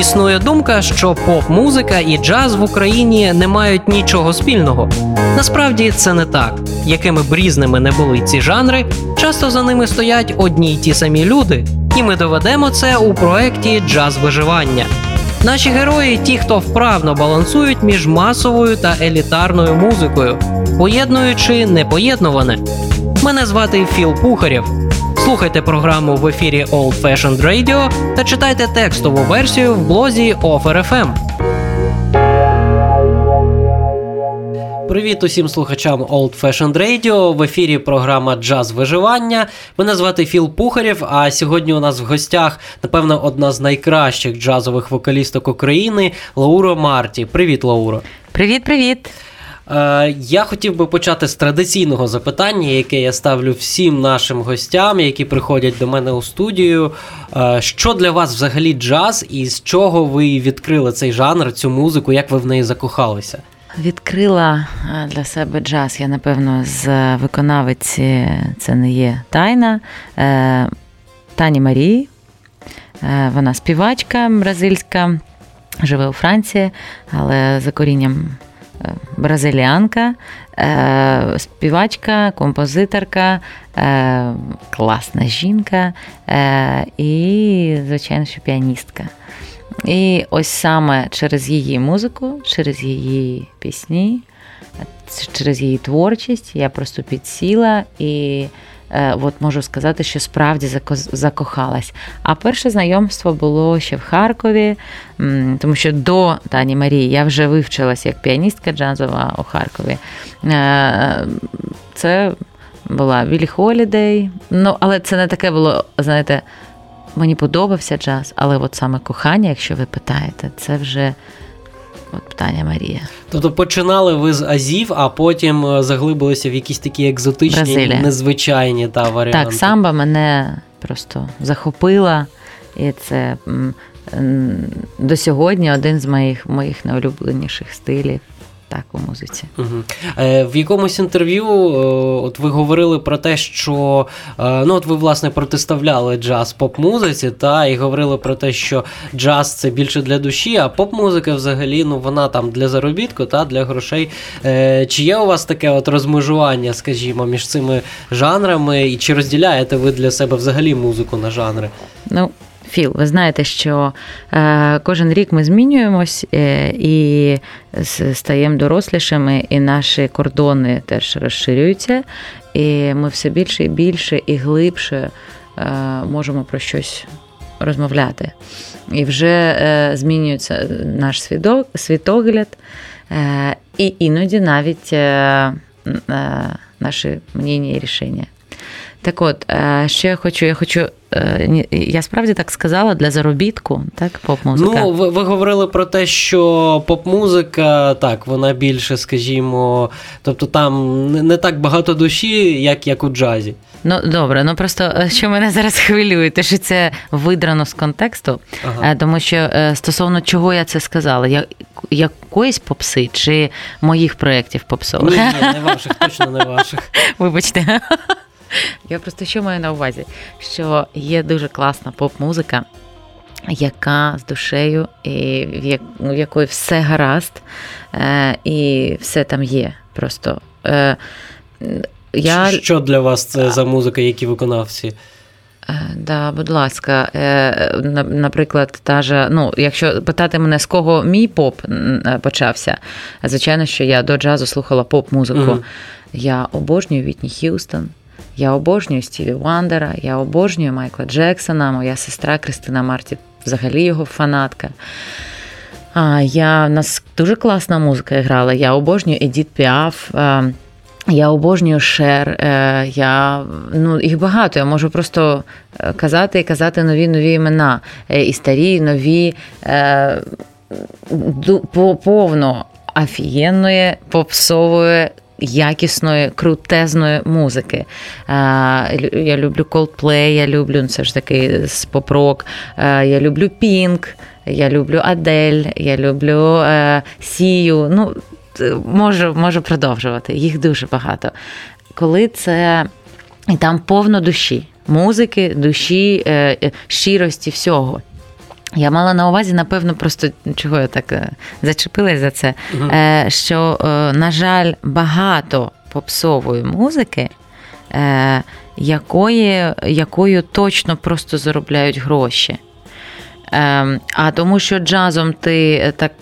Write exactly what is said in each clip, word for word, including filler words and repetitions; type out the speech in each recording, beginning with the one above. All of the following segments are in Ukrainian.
Існує думка, що поп-музика і джаз в Україні не мають нічого спільного. Насправді це не так. Якими б різними не були ці жанри, часто за ними стоять одні й ті самі люди. І ми доведемо це у проєкті «Джаз виживання». Наші герої – ті, хто вправно балансують між масовою та елітарною музикою, поєднуючи непоєднуване. Мене звати Філ Пухарєв. Слухайте програму в ефірі Old Fashioned Radio та читайте текстову версію в блозі Offer.fm. Привіт усім слухачам Old Fashioned Radio. В ефірі програма «Джаз виживання». Мене звати Філ Пухарєв, а сьогодні у нас в гостях, напевно, одна з найкращих джазових вокалісток України – Лаура Марті. Привіт, Лаура. Привіт-привіт. Я хотів би почати з традиційного запитання, яке я ставлю всім нашим гостям, які приходять до мене у студію. Що для вас взагалі джаз і з чого ви відкрили цей жанр, цю музику, як ви в неї закохалися? Відкрила для себе джаз я, напевно, з виконавиці, це не є тайна, Тані Марії. Вона співачка бразильська, живе у Франції, але за корінням бразиліанка, співачка, композиторка, класна жінка і, звичайно, що піаністка. І ось саме через її музику, через її пісні, через її творчість я просто підсіла і е, от можу сказати, що справді закохалась. А перше знайомство було ще в Харкові, тому що до Тані Марії я вже вивчилась як піаністка джазова у Харкові. Е, це була Вільхолідей, ну, але це не таке було, знаєте, мені подобався джаз, але от саме кохання, якщо ви питаєте, це вже от Таня Марія. Тобто починали ви з азів, а потім заглибилися в якісь такі екзотичні, Бразилія. Незвичайні та варіанти. Так, самба мене просто захопила, і це до сьогодні один з моїх, моїх найулюбленіших стилів. Так, у музиці. Угу. Е, в якомусь інтерв'ю е, от ви говорили про те, що е, ну от ви, власне, протиставляли джаз поп-музиці, та, і говорили про те, що джаз це більше для душі, а поп-музика взагалі, ну вона там для заробітку, та, для грошей. Е, чи є у вас таке от розмежування, скажімо, між цими жанрами, і чи розділяєте ви для себе взагалі музику на жанри? Ну, Філ, ви знаєте, що е, кожен рік ми змінюємось е, і стаємо дорослішими, і наші кордони теж розширюються, і ми все більше і більше і глибше е, можемо про щось розмовляти. І вже е, змінюється наш свідок, світогляд, е, і іноді навіть е, е, наші мнення і рішення. Так от, що я хочу, я хочу, я справді так сказала, для заробітку, так, поп-музика? Ну, ви, ви говорили про те, що поп-музика, так, вона більше, скажімо, тобто там не так багато душі, як, як у джазі. Ну, добре, ну просто, що мене зараз хвилює, те, що це видрано з контексту, ага. Тому що стосовно чого я це сказала, я, якоїсь попси чи моїх проєктів попсових? Ні, ні, не ваших, точно не ваших. Вибачте. Я просто що маю на увазі, що є дуже класна поп-музика, яка з душею, і в якої все гаразд, і все там є просто. Я... Що для вас це за музика, які виконавці? Да, будь ласка, наприклад, та же, ну, якщо питати мене, з кого мій поп почався, звичайно, що я до джазу слухала поп-музику. Mm-hmm. Я обожнюю Вітні Х'юстон. Я обожнюю Стіві Вандера, я обожнюю Майкла Джексона, моя сестра Крістіна Марті взагалі його фанатка. А, я, у нас дуже класна музика грала, я обожнюю Едіт Піаф, я обожнюю Шер, я, ну, їх багато, я можу просто казати і казати нові-нові імена, і старі, і нові, повно офігенної, попсової, якісної, крутезної музики. Я люблю Coldplay, я люблю, ну, це ж такий поп-рок, я люблю Pink, я люблю Adele, я люблю Сію. Ну, можу, можу продовжувати, їх дуже багато. Коли це... І там повно душі, музики, душі, щирості, всього. Я мала на увазі, напевно, просто, чого я так зачепилась за це, uh-huh. що, на жаль, багато попсової музики, якої, якою точно просто заробляють гроші. А тому, що джазом ти так,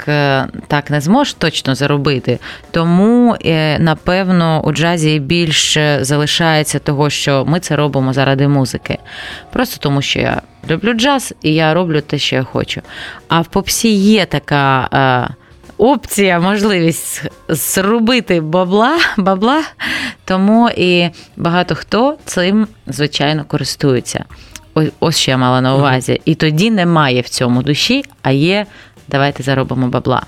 так не зможеш точно заробити, тому, напевно, у джазі більш залишається того, що ми це робимо заради музики. Просто тому, що я люблю джаз і я роблю те, що я хочу. А в попсі є така опція, можливість зробити бабла, бабла, тому і багато хто цим, звичайно, користується. Ось що я мала на увазі. І тоді немає в цьому душі, а є давайте заробимо бабла.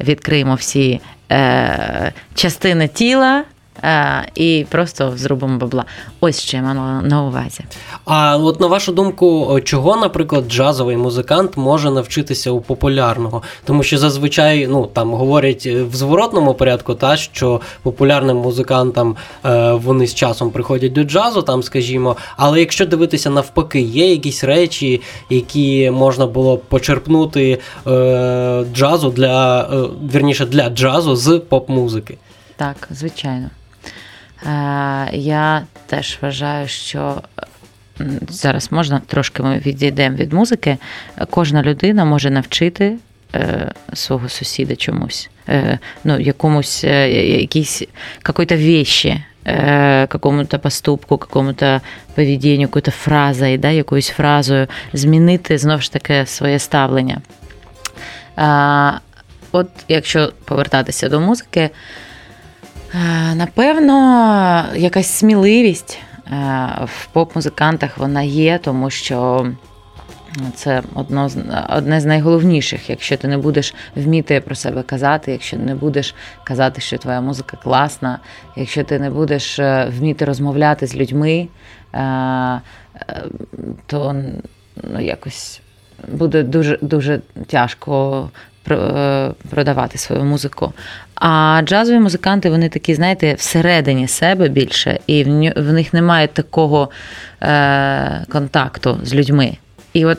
Відкриємо всі е, частини тіла е, і просто зробимо бабла. Ось що я мала на увазі. А от на вашу думку, чого, наприклад, джазовий музикант може навчитися у популярного? Тому що зазвичай, ну, там говорять в зворотному порядку, та, що популярним музикантам е, вони з часом приходять до джазу, там, скажімо, але якщо дивитися навпаки, є якісь речі, які можна було почерпнути е, джазу для, е, вірніше, для джазу з поп-музики? Так, звичайно. Е, я теж вважаю, що зараз можна, трошки ми відійдемо від музики, кожна людина може навчити е, свого сусіда чомусь, е, ну, якомусь, е, якійсь, какой-то вещі, е, какому-то поступку, какому-то поведінню, какой-то фразою, да, якоюсь фразою, змінити, знову ж таки, своє ставлення. Е, от, якщо повертатися до музики, е, напевно, якась сміливість в поп-музикантах вона є, тому що це одно, одне з найголовніших. Якщо ти не будеш вміти про себе казати, якщо не будеш казати, що твоя музика класна, якщо ти не будеш вміти розмовляти з людьми, то, ну, якось буде дуже, дуже тяжко продавати свою музику. А джазові музиканти, вони такі, знаєте, всередині себе більше, і в них немає такого е- контакту з людьми. І от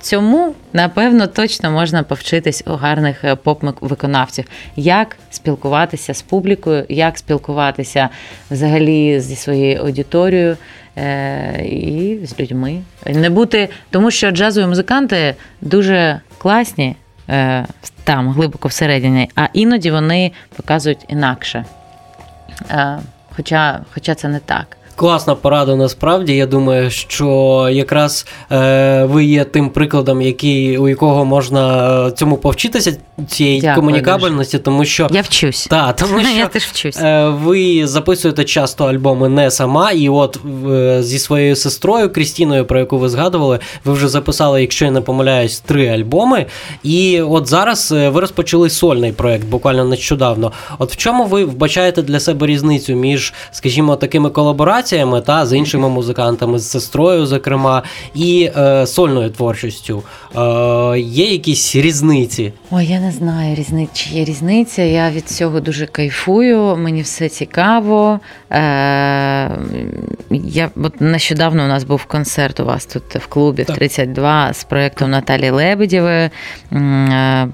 цьому, напевно, точно можна повчитись у гарних поп-виконавців. Як спілкуватися з публікою, як спілкуватися взагалі зі своєю аудиторією, е- і з людьми. Не бути, тому що джазові музиканти дуже класні, там, глибоко всередині, а іноді вони показують інакше. Хоча, хоча це не так. Класна порада, насправді. Я думаю, що якраз е, ви є тим прикладом, який, у якого можна цьому повчитися, цієї Дякую, комунікабельності, тому що... Я вчусь. Та, тому що я теж вчусь. Е, ви записуєте часто альбоми не сама, і от е, зі своєю сестрою Крістіною, про яку ви згадували, ви вже записали, якщо я не помиляюсь, три альбоми, і от зараз ви розпочали сольний проєкт, буквально нещодавно. От в чому ви вбачаєте для себе різницю між, скажімо, такими колабораціями, та з іншими музикантами, з сестрою, зокрема, і е, сольною творчістю. Е, є якісь різниці? Ой, я не знаю, різни... чи є різниця. Я від цього дуже кайфую, мені все цікаво. Е, я, от нещодавно у нас був концерт у вас тут в клубі, так. в тридцять два, з проєктом Наталії Лебедєвої, е,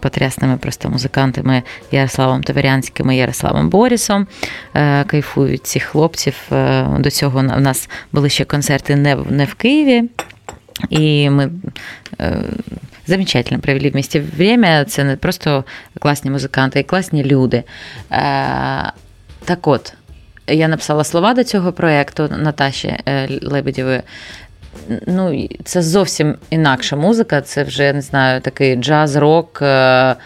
потрясними просто музикантами Ярославом Таверянським і Ярославом Борисом. Е, кайфують цих хлопців. До цього у нас були ще концерти не в, не в Києві, і ми е, замечательно провели вместе время. Це не просто класні музиканти, а й класні люди. Е, так от, я написала слова до цього проєкту Наташі Лебедєвої. Ну, це зовсім інакша музика, це вже, я не знаю, такий джаз-рок, е,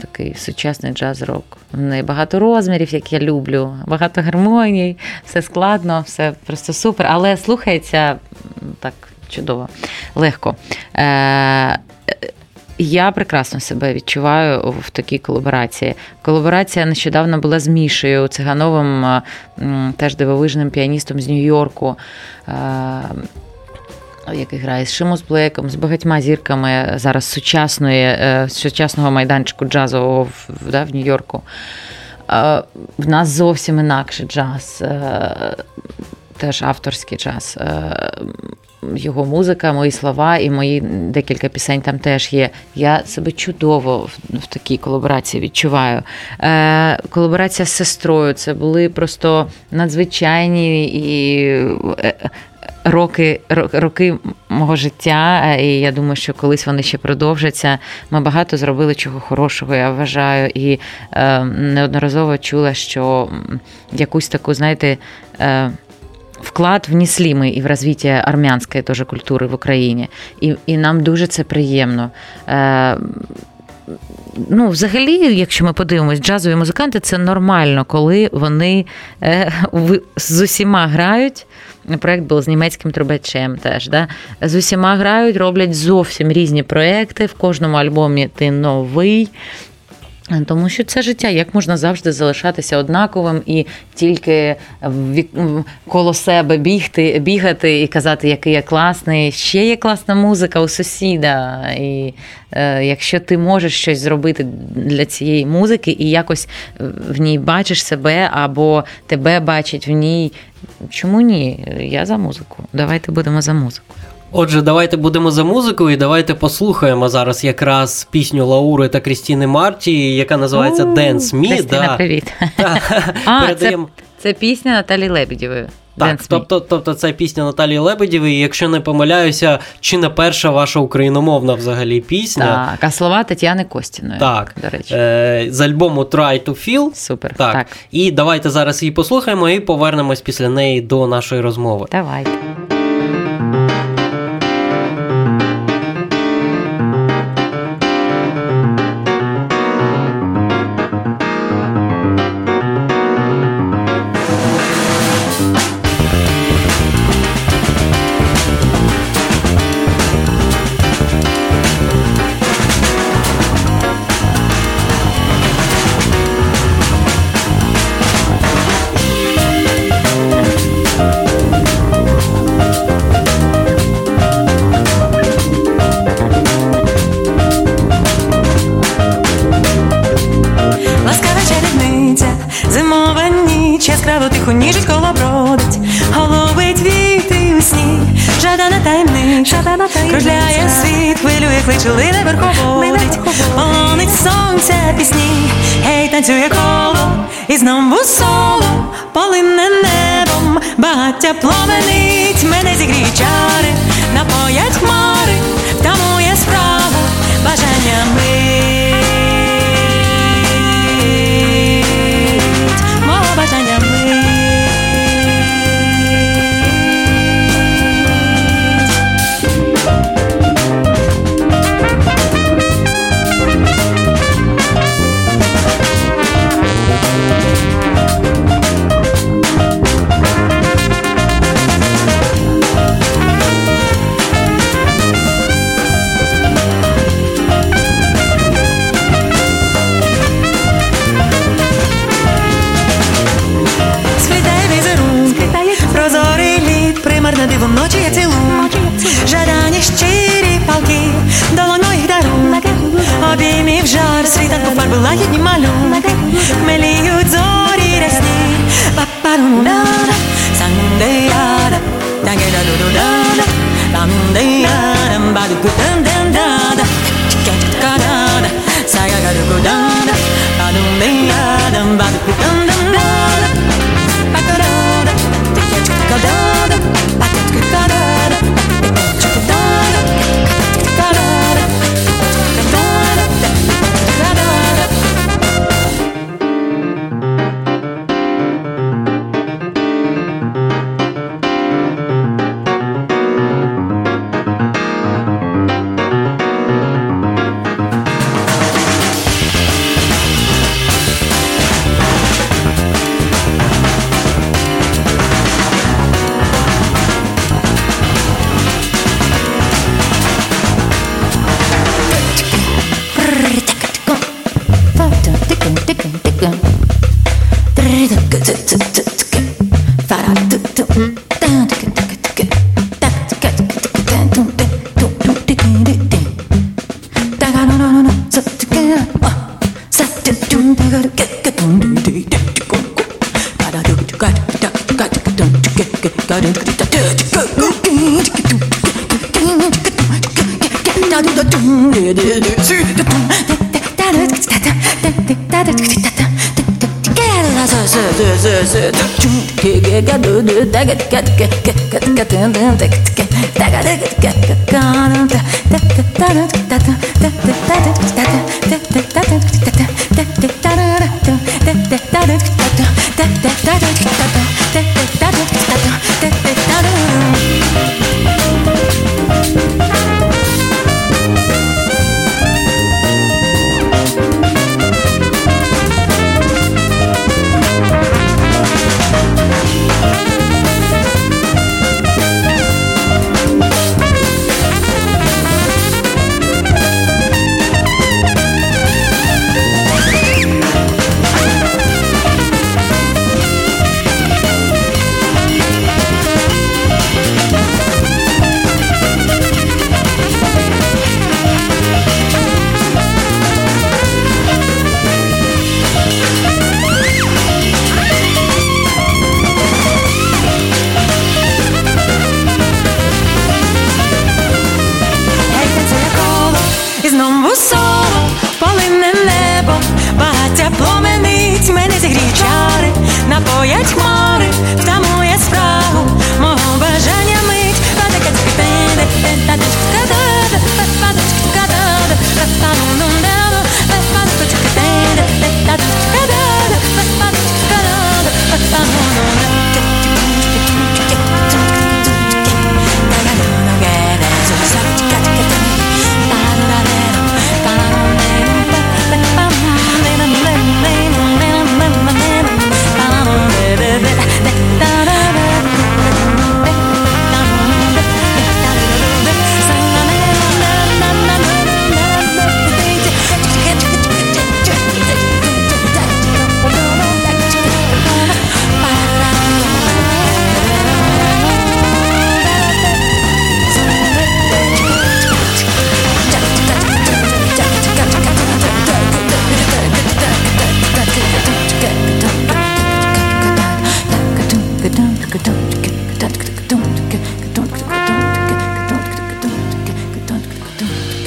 такий сучасний джаз-рок. В неї багато розмірів, як я люблю, багато гармоній, все складно, все просто супер, але слухається так чудово, легко. Е- Я прекрасно себе відчуваю в такій колаборації. Колаборація нещодавно була з Мішею, Цигановим, теж дивовижним піаністом з Нью-Йорку, який грає з Шимус Блейком, з багатьма зірками зараз сучасної, сучасного майданчику джазового в, да, в Нью-Йорку. В нас зовсім інакше джаз. теж авторський джаз. Його музика, мої слова і мої декілька пісень там теж є. Я себе чудово в такій колаборації відчуваю. Е, колаборація з сестрою. Це були просто надзвичайні і роки, роки мого життя. І я думаю, що колись вони ще продовжаться. Ми багато зробили чого хорошого, я вважаю. І е, неодноразово чула, що якусь таку, знаєте, е, вклад внесли мы и в развитие армянской тоже культуры в Украине. И, и нам дуже це приємно. Ну, взагалі, якщо ми подивимось, джазові музиканти – це нормально, коли вони з усіма грають. Проєкт був з німецьким трубачем теж, да? З усіма грають, роблять зовсім різні проєкти. В кожному альбомі ти новий. Тому що це життя, як можна завжди залишатися однаковим і тільки коло себе бігти, бігати і казати, який я класний. Ще є класна музика у сусіда. І е, якщо ти можеш щось зробити для цієї музики і якось в ній бачиш себе або тебе бачить в ній, чому ні? Я за музику. Давайте будемо за музику. Отже, давайте будемо за музику і давайте послухаємо зараз якраз пісню Лаури та Крістіни Марті, яка називається «Dance Me». Крістіна, привіт. А, це, це пісня Наталії Лебедєвої. Так, тобто, тобто це пісня Наталії Лебедєвої, якщо не помиляюся, чи не перша ваша україномовна взагалі пісня. Так, а слова Тетяни Костіної, так, до речі. Е, з альбому «Try to feel». Супер, так. так. І давайте зараз її послухаємо і повернемось після неї до нашої розмови. Давайте. Пломенить, мене зігріють чари, напоять хмари, втамує справу бажаннями. Мого бажаннями. Лагідні малюнки, хмеліють зорі рясні. Па-па-ру-да-да, сан-де-я-да, та-ге-да-ду-ду-да-да, там-де-я-да, ба-ду-ку-тан-ден-да-да, чі-ка-чі-ка-да-да, са-я-га-ду-ку-да-да, ба-дум-де-я-да, ба-ду-ку-тан-ден-да-да, па-ка-да-да, чі-ка-чі-ка-да-да, па-ка-чі-ка-да-да.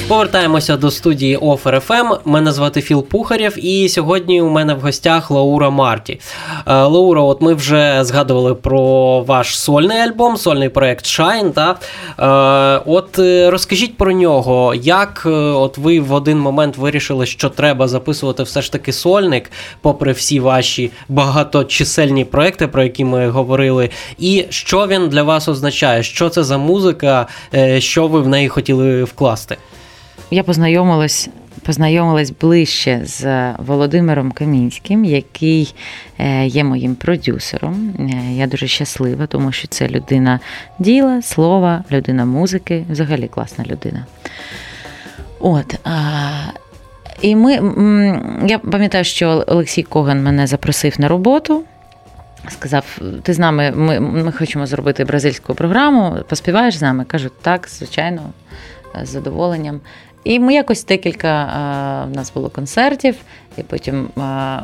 Повертаємося до студії Офер еф ем. Мене звати Філ Пухарєв, і сьогодні у мене в гостях Лаура Марті. Лаура, от ми вже згадували про ваш сольний альбом, сольний проект Shine, та? От розкажіть про нього. Як от ви в один момент вирішили, що треба записувати все ж таки сольник, попри всі ваші багаточисельні проекти, про які ми говорили, і що він для вас означає? Що це за музика, що ви в неї хотіли вкласти? Я познайомилась, познайомилась ближче з Володимиром Камінським, який є моїм продюсером. Я дуже щаслива, тому що це людина діла, слова, людина музики, взагалі класна людина. От, і ми, я пам'ятаю, що Олексій Коган мене запросив на роботу. Сказав, ти з нами, ми, ми хочемо зробити бразильську програму, поспіваєш з нами? Кажу, так, звичайно, з задоволенням. І ми якось декілька в нас було концертів, і потім, а,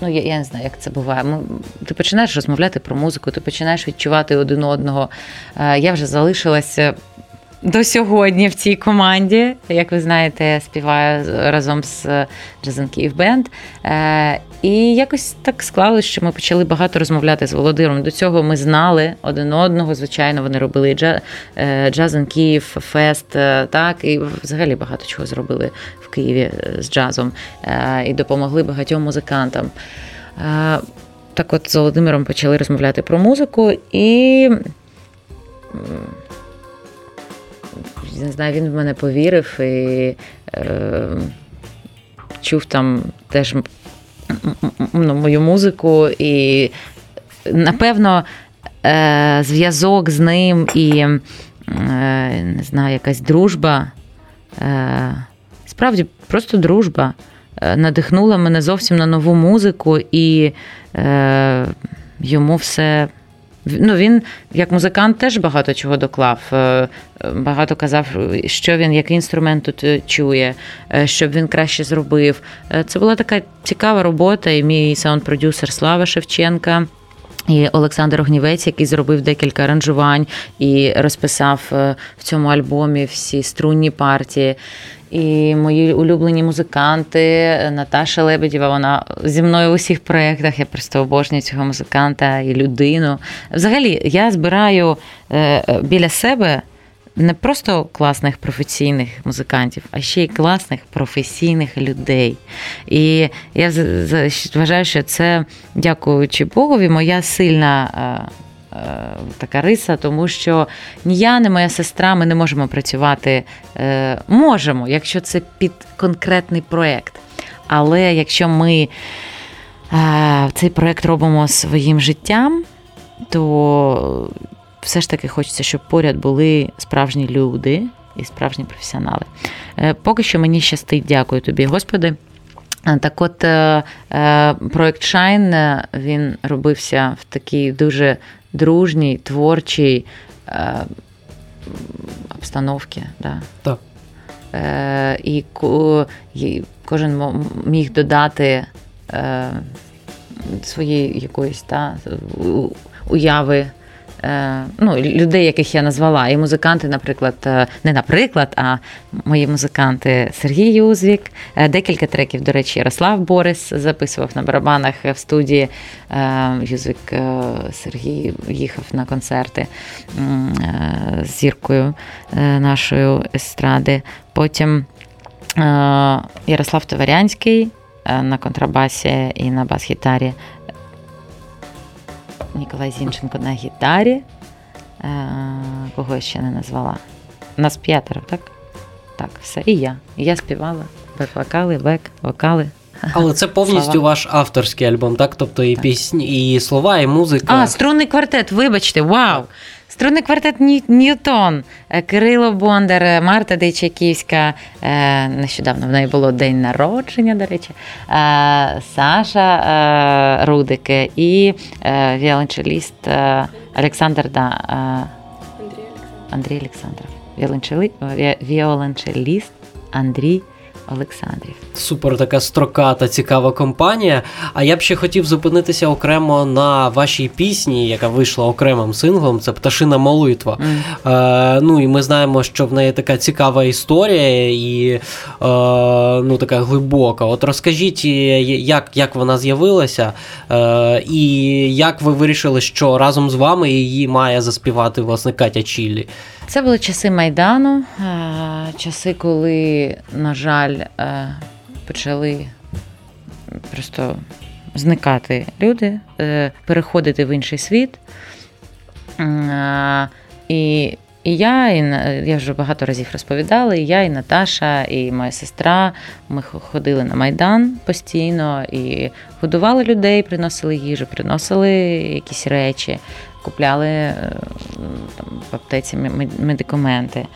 ну я, я не знаю, як це буває. Ми, ти починаєш розмовляти про музику, ти починаєш відчувати один одного. А, я вже залишилася до сьогодні в цій команді. Як ви знаєте, я співаю разом з Jazz in Kyiv Band. А, і якось так склалося, що ми почали багато розмовляти з Володимиром. До цього ми знали один одного, звичайно, вони робили Jazz in Kyiv, фест, так, і взагалі багато чого зробили в Києві з джазом і допомогли багатьом музикантам. Так от з Володимиром почали розмовляти про музику, і не знаю, він в мене повірив і е, чув там теж ну, мою музику, і, напевно, е- зв'язок з ним і, е- не знаю, якась дружба, е- справді, просто дружба е- надихнула мене зовсім на нову музику, і е- йому все... Ну, він, як музикант, теж багато чого доклав, багато казав, що він, який інструмент тут чує, щоб він краще зробив. Це була така цікава робота, і мій саунд-продюсер Слава Шевченка І Олександр Огнівець, який зробив декілька аранжувань і розписав в цьому альбомі всі струнні партії. І мої улюблені музиканти, Наташа Лебедєва, вона зі мною в усіх проєктах, я просто обожнюю цього музиканта і людину. Взагалі, я збираю біля себе не просто класних професійних музикантів, а ще й класних професійних людей. І я вважаю, що це, дякуючи Богові, моя сильна така риса, тому що ні я, ні моя сестра, ми не можемо працювати. Можемо, якщо це під конкретний проєкт. Але якщо ми цей проєкт робимо своїм життям, то все ж таки хочеться, щоб поряд були справжні люди і справжні професіонали. Поки що мені щастить, дякую тобі, Господи. Так от, проєкт Shine, він робився в такій дуже дружній, творчій обстановці. Да. Так. І кожен міг додати своєї якоїсь та, уяви, ну, людей, яких я назвала. І музиканти, наприклад, не наприклад, а мої музиканти Сергій Юзвік. Декілька треків, до речі, Ярослав Борис записував на барабанах в студії. Юзвік Сергій їхав на концерти з зіркою нашої естради. Потім Ярослав Таверянський на контрабасі і на бас-гітарі. Ніколай Зінченко на гітарі. Кого я ще не назвала? Нас п'ятеро, так? Так, все. І я. І я співала. Бек-вокали, бек-вокали. Але це повністю слова. Ваш авторський альбом, так? Тобто і так. Пісні, і слова, і музика. А, струнний квартет, вибачте, вау! Струнний квартет Ньютон, Кирило Бондар, Марта Дейчаківська, нещодавно в неї було день народження, до речі, Саша Рудике і віолончеліст Олександр, да, Андрій Олександр. Віолончелі... Віолончеліст Андрій Олександрів. Супер така строката, цікава компанія. А я б ще хотів зупинитися окремо на вашій пісні, яка вийшла окремим синглом, це «Пташина молитва». Mm. Е, ну і ми знаємо, що в неї така цікава історія і е, ну така глибока. От розкажіть, як, як вона з'явилася е, і як ви вирішили, що разом з вами її має заспівати, власне, Катя Чілі? Це були часи Майдану, часи, коли, на жаль, почали просто зникати люди, переходити в інший світ. І, і я, і я вже багато разів розповідала, і я, і Наташа, і моя сестра, ми ходили на Майдан постійно і годували людей, приносили їжу, приносили якісь речі. Купляли там, в аптеці медикаменти,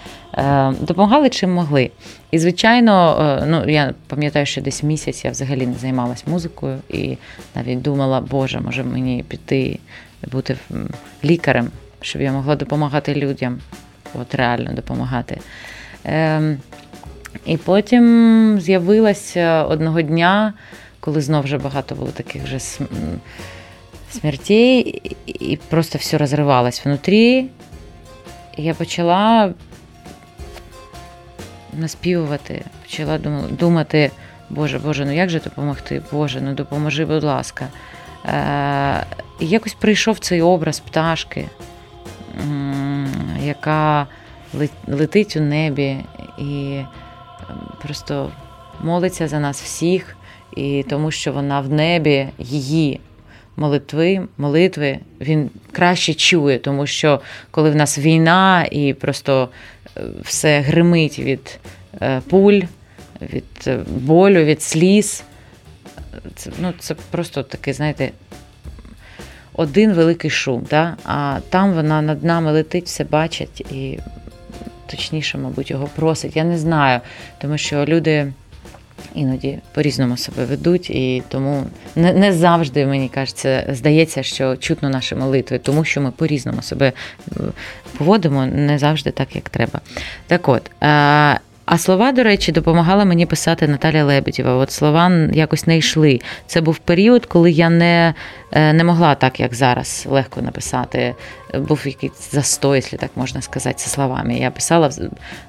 допомагали чим могли. І, звичайно, ну я пам'ятаю, що десь місяць я взагалі не займалась музикою і навіть думала, Боже, може мені піти бути лікарем, щоб я могла допомагати людям, от реально допомагати. І потім з'явилася одного дня, коли знов вже багато було таких вже смертей, і просто все розривалось внутрі. І я почала наспівувати, почала думати, Боже, Боже, ну як же допомогти? Боже, ну допоможи, будь ласка. І якось прийшов цей образ пташки, яка летить у небі і просто молиться за нас всіх, і тому що вона в небі, її молитви, молитви, він краще чує, тому що коли в нас війна і просто все гримить від пуль, від болю, від сліз, це, ну, це просто такий, знаєте, один великий шум, да? А там вона над нами летить, все бачить і точніше, мабуть, його просить, я не знаю, тому що люди іноді по-різному себе ведуть, і тому не, не завжди, мені кажеться, здається, що чутно наші молитви, тому що ми по-різному себе поводимо, не завжди так, як треба. Так от, А слова, до речі, допомагала мені писати Наталія Лебедєва. От слова якось не йшли. Це був період, коли я не, не могла так, як зараз, легко написати. Був якийсь застой, якщо так можна сказати, зі словами. Я писала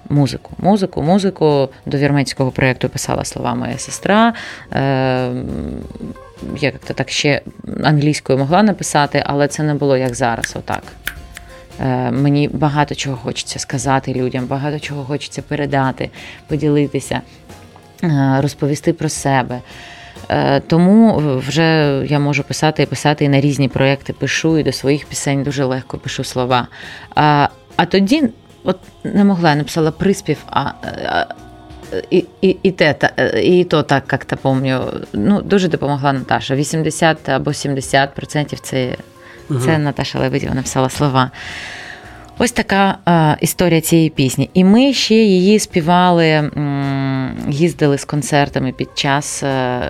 музику, музику, музику. До вірменського проєкту писала слова моя сестра. Я як-то так ще англійською могла написати, але це не було як зараз, отак. Мені багато чого хочеться сказати людям, багато чого хочеться передати, поділитися, розповісти про себе. Тому вже я можу писати і писати, і на різні проєкти пишу, і до своїх пісень дуже легко пишу слова. А, а тоді от не могла, я написала приспів, а, а і, і, і, те, та, і то так, як-то помню. Ну, дуже допомогла Наташа. вісімдесят або сімдесят відсотків це... Це Наташа Лебедєва написала слова. Ось така е, історія цієї пісні. І ми ще її співали, м, їздили з концертами під час е,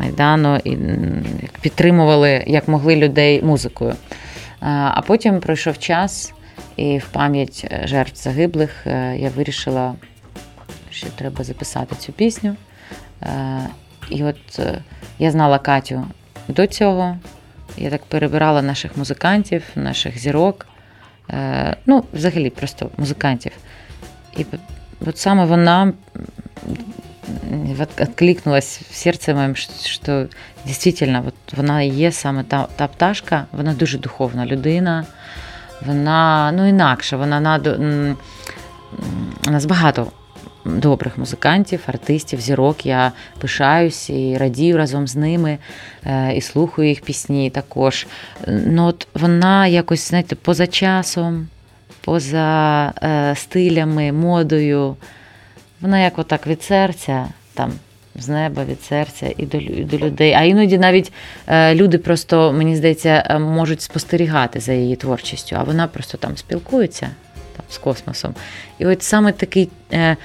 Майдану, і м, підтримували, як могли, людей музикою. Е, а потім пройшов час, і в пам'ять жертв загиблих е, я вирішила, що треба записати цю пісню. Е, і от е, я знала Катю до цього. Я так перебирала наших музикантів, наших зірок, ну, взагалі просто музикантів. І от саме вона відкликнулась в серці моєму, що дійсно от вона є саме та, та пташка, вона дуже духовна людина, вона, ну, інакше, вона над... у нас багато добрих музикантів, артистів, зірок. Я пишаюсь і радію разом з ними, і слухаю їх пісні також. Ну от вона якось, знаєте, поза часом, поза е, стилями, модою. Вона як отак від серця, там, з неба, від серця і до, і до людей. А іноді навіть е, люди просто, мені здається, можуть спостерігати за її творчістю, а вона просто там спілкується там, з космосом. І от саме такий е,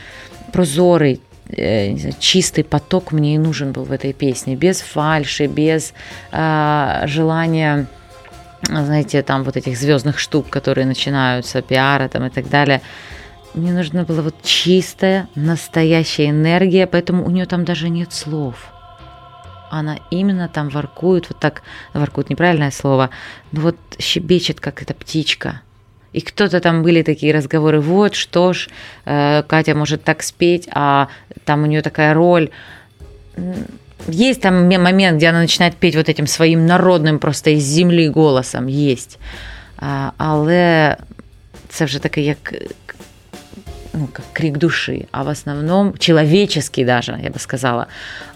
прозорий, э, чистый поток мне и нужен был в этой песне. Без фальши, без э, желания, знаете, там вот этих звездных штук, которые начинаются, пиара там и так далее. Мне нужна была вот чистая, настоящая энергия, поэтому у нее там даже нет слов. Она именно там воркует, вот так, воркует неправильное слово, но вот щебечет, как эта птичка. И кто-то там были такие разговоры, вот что ж, Катя может так спеть, а там у нее такая роль. Есть там момент, где она начинает петь вот этим своим народным просто из земли голосом, есть. Але це вже такий як, ну, как крик души, а в основном человеческий даже, я бы сказала.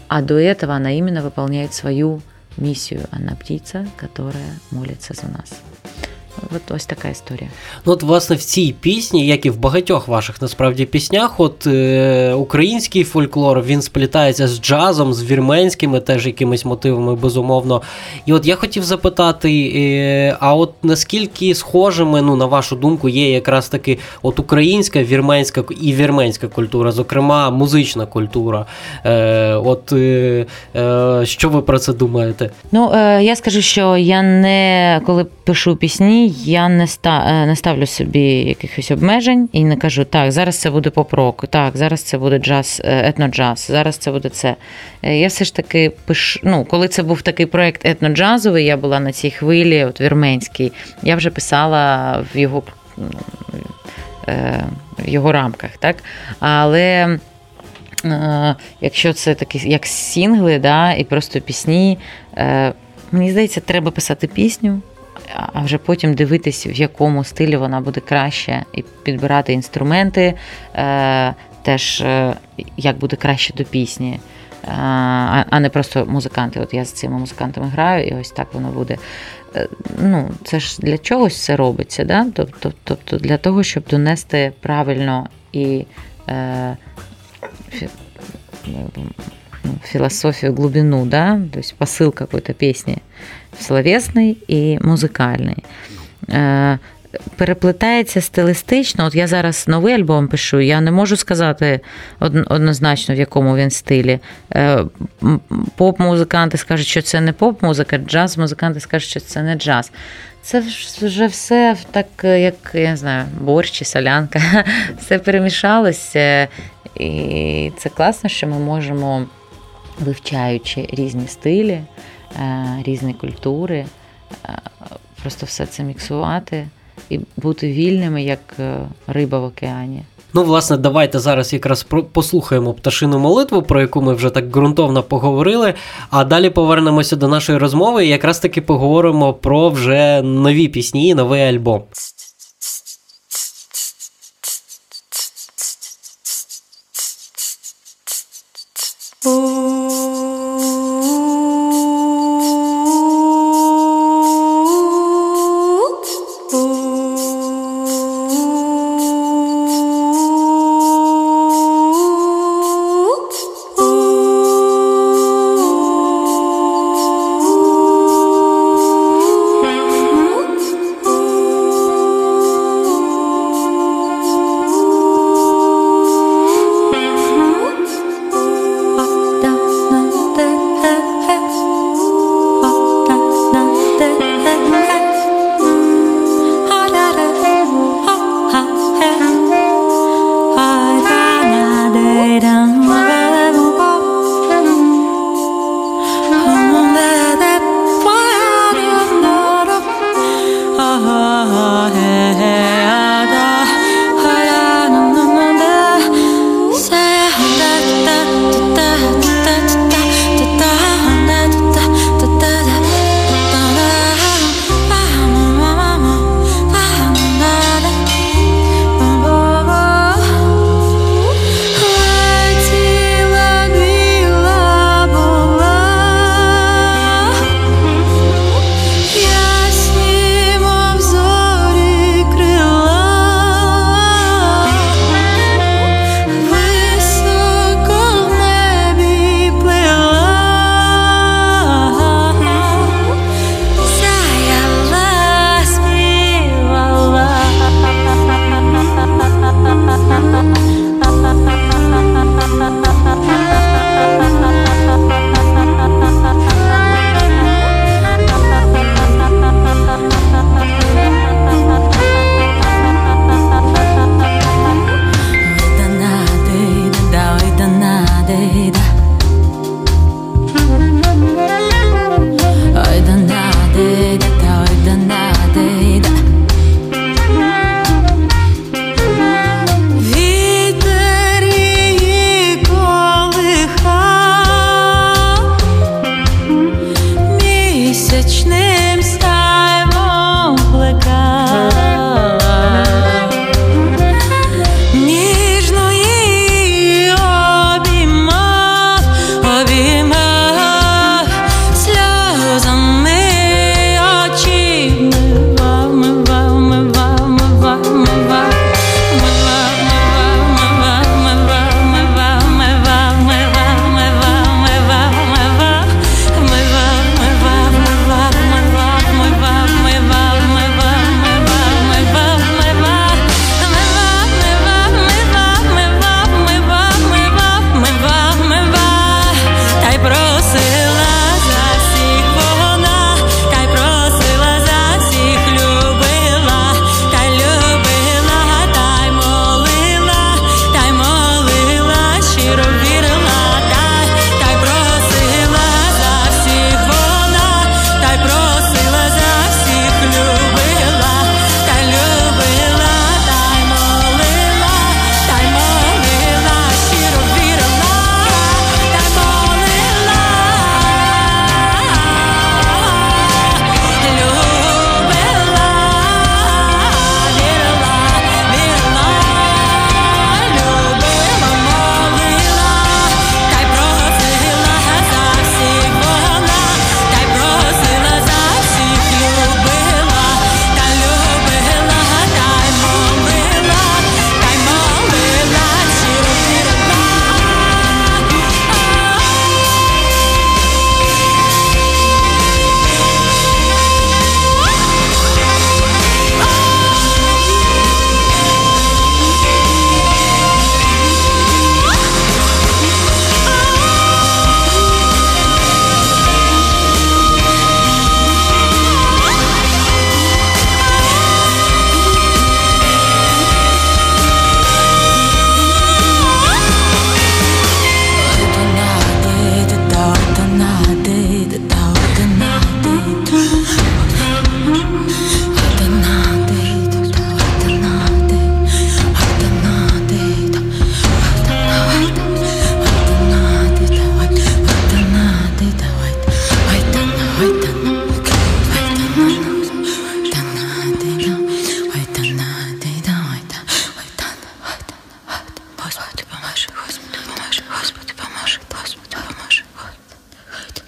А до этого она именно выполняет свою миссию. Она птица, которая молится за нас. От ось така історія. Ну от, власне, в цій пісні, як і в багатьох ваших, насправді, піснях, от е, український фольклор, він сплітається з джазом, з вірменськими теж якимись мотивами, безумовно. І от я хотів запитати, е, а от наскільки схожими, ну, на вашу думку, є якраз таки от українська, вірменська і вірменська культура, зокрема, музична культура. Е, от е, е, що ви про це думаєте? Ну, е, я скажу, що я не, коли пишу пісні, я не, ста, не ставлю собі якихось обмежень і не кажу, так, зараз це буде поп-рок, так, зараз це буде джаз, етноджаз, зараз це буде це. Я все ж таки пишу, ну, коли це був такий проєкт етноджазовий, я була на цій хвилі, от вірменській, я вже писала в його, в його рамках, так, але... Якщо це такі, як сінгли, да, і просто пісні, мені здається, треба писати пісню, а вже потім дивитись, в якому стилі вона буде краще, і підбирати інструменти, е, теж е, як буде краще до пісні, е, а не просто музиканти. От я з цими музикантами граю, і ось так воно буде. Е, ну, це ж для чогось це робиться, да? Тобто, тобто для того, щоб донести правильно і е, фі, філософію, глибину, да? Тобто посил якоїсь пісні. Словесный и музыкальный. переплетається стилістично. От я зараз новий альбом пишу, я не можу сказати однозначно, в якому він стилі. Поп-музиканти скажуть, що це не поп-музика, джаз-музиканти скажуть, що це не джаз. Це вже все так, як, я не знаю, борщ чи солянка. Все перемішалося, і це класно, що ми можемо, вивчаючи різні стилі, різні культури, просто все це міксувати і бути вільними, як риба в океані. Ну, власне, давайте зараз якраз послухаємо пташину молитву, про яку ми вже так ґрунтовно поговорили, а далі повернемося до нашої розмови і якраз таки поговоримо про вже нові пісні і новий альбом.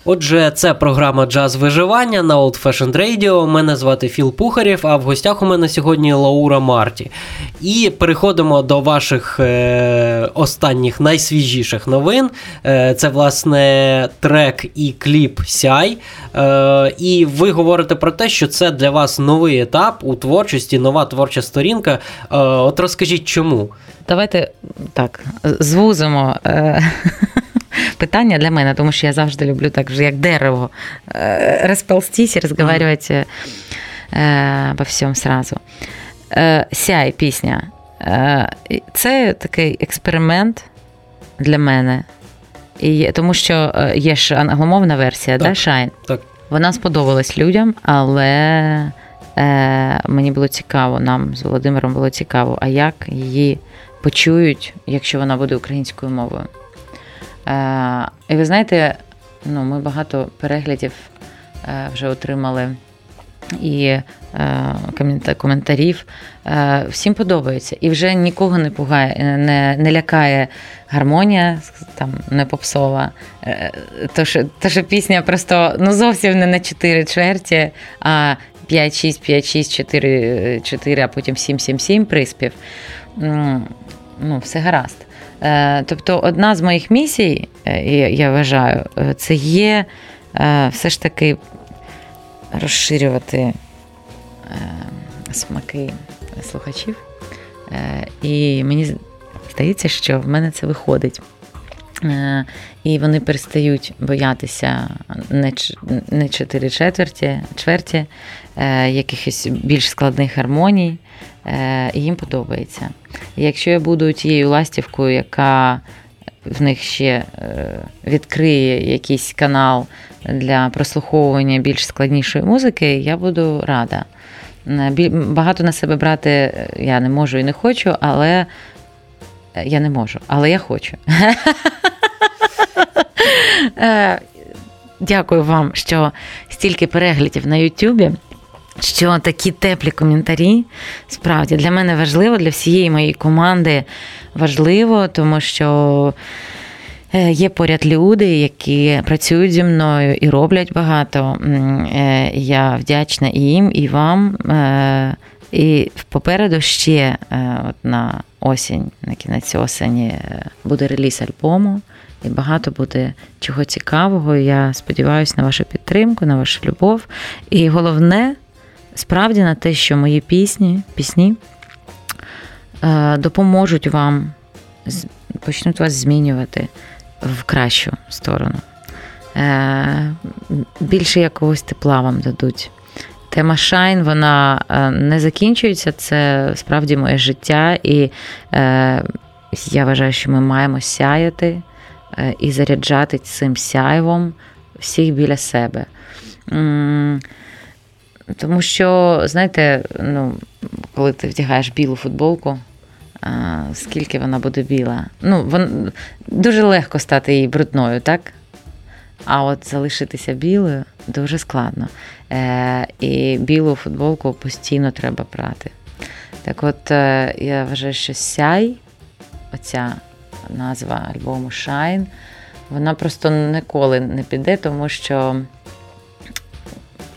Отже, це програма «Джаз виживання» на Old Fashioned Radio. Мене звати Філ Пухарєв, а в гостях у мене сьогодні Лаура Марті. І переходимо до ваших е- останніх найсвіжіших новин. Е- це, власне, трек і кліп «Сяй». Е- і ви говорите про те, що це для вас новий етап у творчості, нова творча сторінка. Е- от розкажіть, чому? Давайте так, звузимо... Е- питання для мене, тому що я завжди люблю так же, як дерево, розползтись і розмовляти обо всьому сразу. «Сяй» пісня. Це такий експеримент для мене. І, тому що є ж англомовна версія, так, да, Shine. Так. Вона сподобалась людям, але мені було цікаво, нам з Володимиром було цікаво, а як її почують, якщо вона буде українською мовою. Е, і ви знаєте, ну, ми багато переглядів е, вже отримали і е, коментар- коментарів. Е, всім подобається. І вже нікого не пугає, не, не лякає гармонія, там, не попсова. Е, тож, тож пісня просто ну, зовсім не на чотири чверті, а п'ять шість, п'ять шість, чотири чотири, а потім сім сім сім приспів. Ну, все гаразд. Тобто одна з моїх місій, я вважаю, це є все ж таки розширювати смаки слухачів. І мені здається, що в мене це виходить. І вони перестають боятися не чотири четверті, чверті, якихось більш складних гармоній. І їм подобається. І якщо я буду тією ластівкою, яка в них ще відкриє якийсь канал для прослуховування більш складнішої музики, я буду рада. Багато на себе брати я не можу і не хочу, але я не можу, але я хочу. Дякую вам, що стільки переглядів на Ютубі. Що такі теплі коментарі, справді, для мене важливо, для всієї моєї команди важливо, тому що є поряд люди, які працюють зі мною і роблять багато. Я вдячна і їм, і вам. І попереду ще от на осінь, на кінець осені буде реліз альбому. І багато буде чого цікавого. Я сподіваюся на вашу підтримку, на вашу любов. І головне, справді на те, що мої пісні, пісні допоможуть вам, почнуть вас змінювати в кращу сторону. Більше якогось тепла вам дадуть. Тема Shine, вона не закінчується, це справді моє життя, і я вважаю, що ми маємо сяяти і заряджати цим сяйвом всіх біля себе. Тому що, знаєте, ну, коли ти вдягаєш білу футболку, а, скільки вона буде біла? Ну, вон, дуже легко стати їй брудною, так? А от залишитися білою дуже складно. Е, і білу футболку постійно треба прати. Так от, е, я вважаю, що «Сяй», оця назва альбому «Shine», вона просто ніколи не піде, тому що...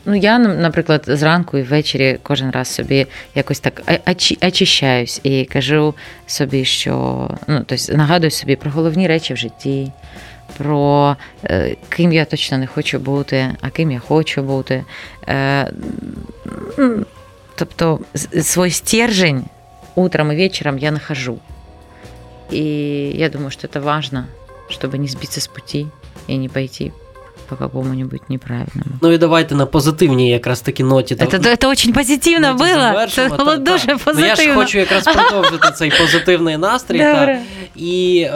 Ну, я, наприклад, зранку і ввечері кожен раз собі якось так очищаюсь і кажу собі, що... Ну, тобто нагадую собі про головні речі в житті, про е, ким я точно не хочу бути, а ким я хочу бути. Е, тобто свій стержень утром і вечором я нахожу. І я думаю, що це важливо, щоб не збитися з путі і не пойти по какому-нибудь неправильному. Ну и давайте на позитивній якраз таки ноті. Это, да, это очень позитивно было. Це було та, дуже та. позитивно. Ну, я ж хочу якраз продовжити цей позитивний настрій. Та. І е,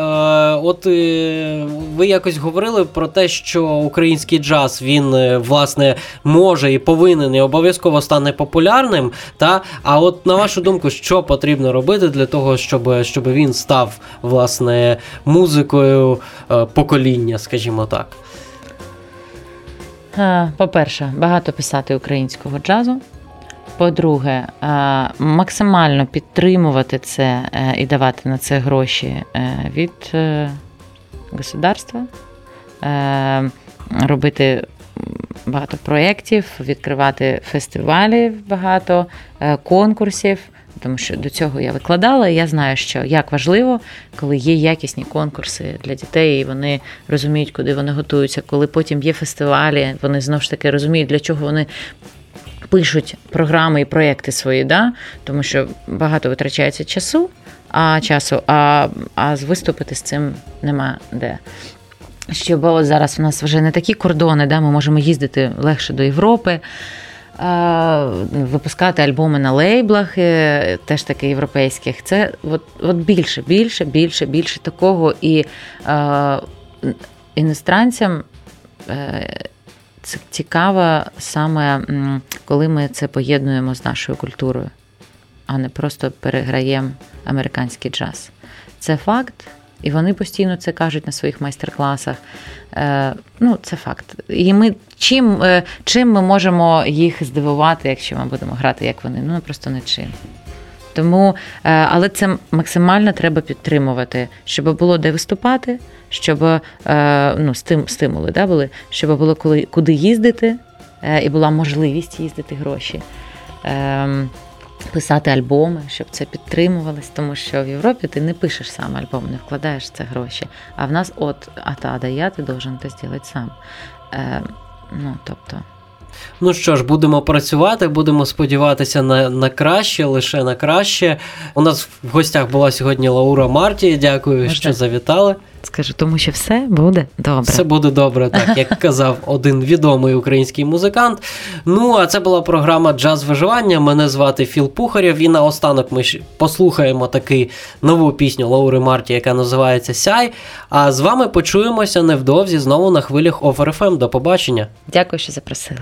от е, ви якось говорили про те, що український джаз, він, е, власне, може і повинен, і обов'язково стане популярним. Та? А от на вашу думку, що потрібно робити для того, щоб, щоб він став, власне, музикою е, покоління, скажімо так? По-перше, багато писати українського джазу. По-друге, максимально підтримувати це і давати на це гроші від государства. робити багато проєктів, відкривати фестивалі багато, конкурсів. Тому що до цього я викладала, і я знаю, що як важливо, коли є якісні конкурси для дітей, і вони розуміють, куди вони готуються, коли потім є фестивалі, вони знову ж таки розуміють, для чого вони пишуть програми і проєкти свої, да? Тому що багато витрачається часу, а часу, а, а виступити з цим нема де. Щоб от зараз у нас вже не такі кордони, да? Ми можемо їздити легше до Європи, випускати альбоми на лейблах, теж таки європейських. Це от, от більше, більше, більше, більше такого. І е, іностранцям е, це цікаво саме, коли ми це поєднуємо з нашою культурою, а не просто переграємо американський джаз. Це факт. І вони постійно це кажуть на своїх майстер-класах. Е, ну, це факт. І ми чим, е, чим ми можемо їх здивувати, якщо ми будемо грати, як вони? Ну, просто не чим. Тому, е, але це максимально треба підтримувати, щоб було де виступати, щоб е, ну, стим, стимули, да, були, щоб було коли, куди їздити, е, і була можливість їздити гроші. Е, Писати альбоми, щоб це підтримувалось, тому що в Європі ти не пишеш сам альбом, не вкладаєш в це гроші. А в нас от ата да я, ти должен це зробити сам. Е, ну, тобто... Ну що ж, будемо працювати, будемо сподіватися на, на краще, лише на краще. У нас в гостях була сьогодні Лаура Марті, дякую, Можна? що завітали. Скажу, тому що все буде добре. Все буде добре, так, як казав один відомий український музикант. Ну, а це була програма «Джаз виживання». Мене звати Філ Пухарєв, і наостанок ми послухаємо таку нову пісню Лаури Марті, яка називається «Сяй». А з вами почуємося невдовзі знову на хвилях Офер еф ем. До побачення. Дякую, що запросили.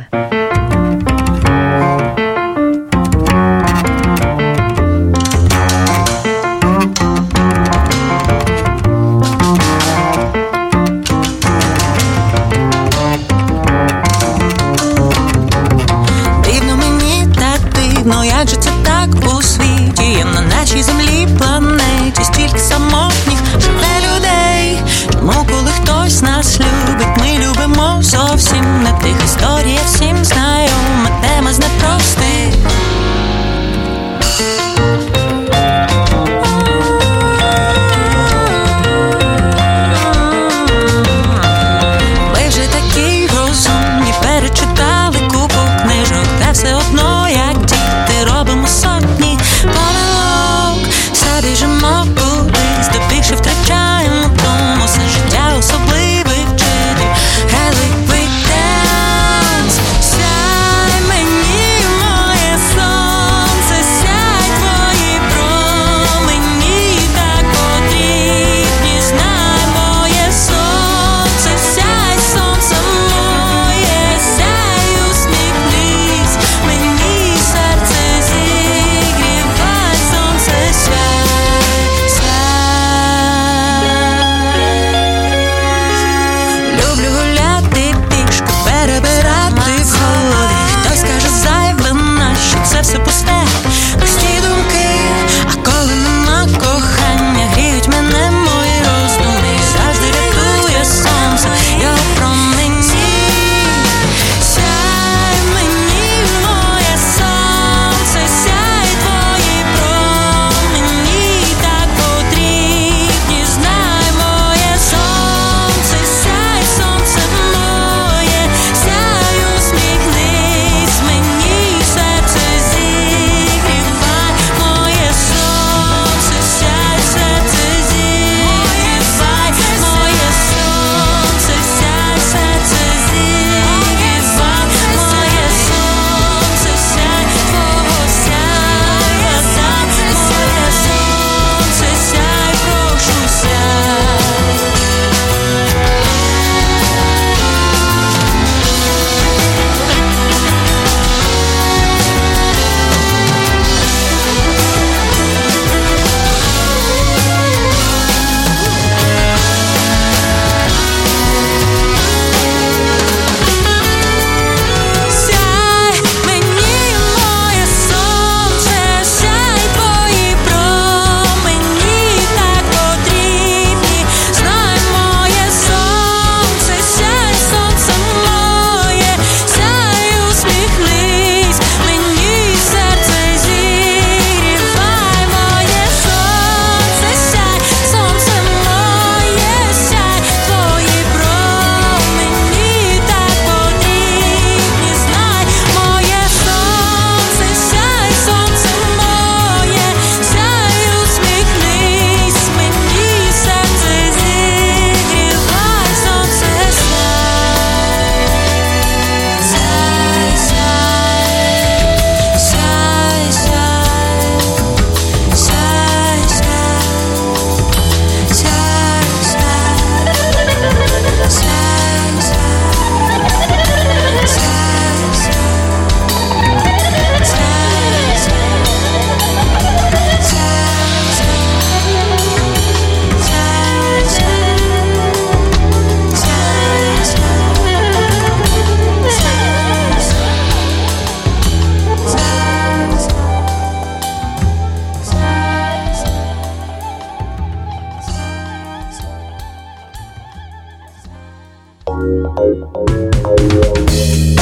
Зовсім не тих історій, всім знаю.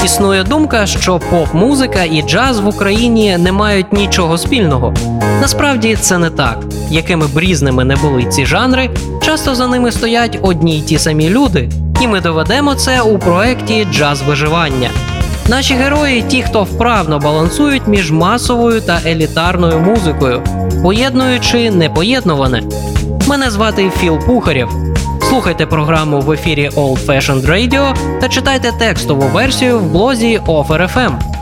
Існує думка, що поп-музика і джаз в Україні не мають нічого спільного. Насправді це не так. Якими б різними не були ці жанри, часто за ними стоять одні й ті самі люди. І ми доведемо це у проєкті «Джаз виживання». Наші герої – ті, хто вправно балансують між масовою та елітарною музикою, поєднуючи непоєднуване. Мене звати Філ Пухарєв. Слухайте програму в ефірі Old Fashioned Radio та читайте текстову версію в блозі Offer еф ем.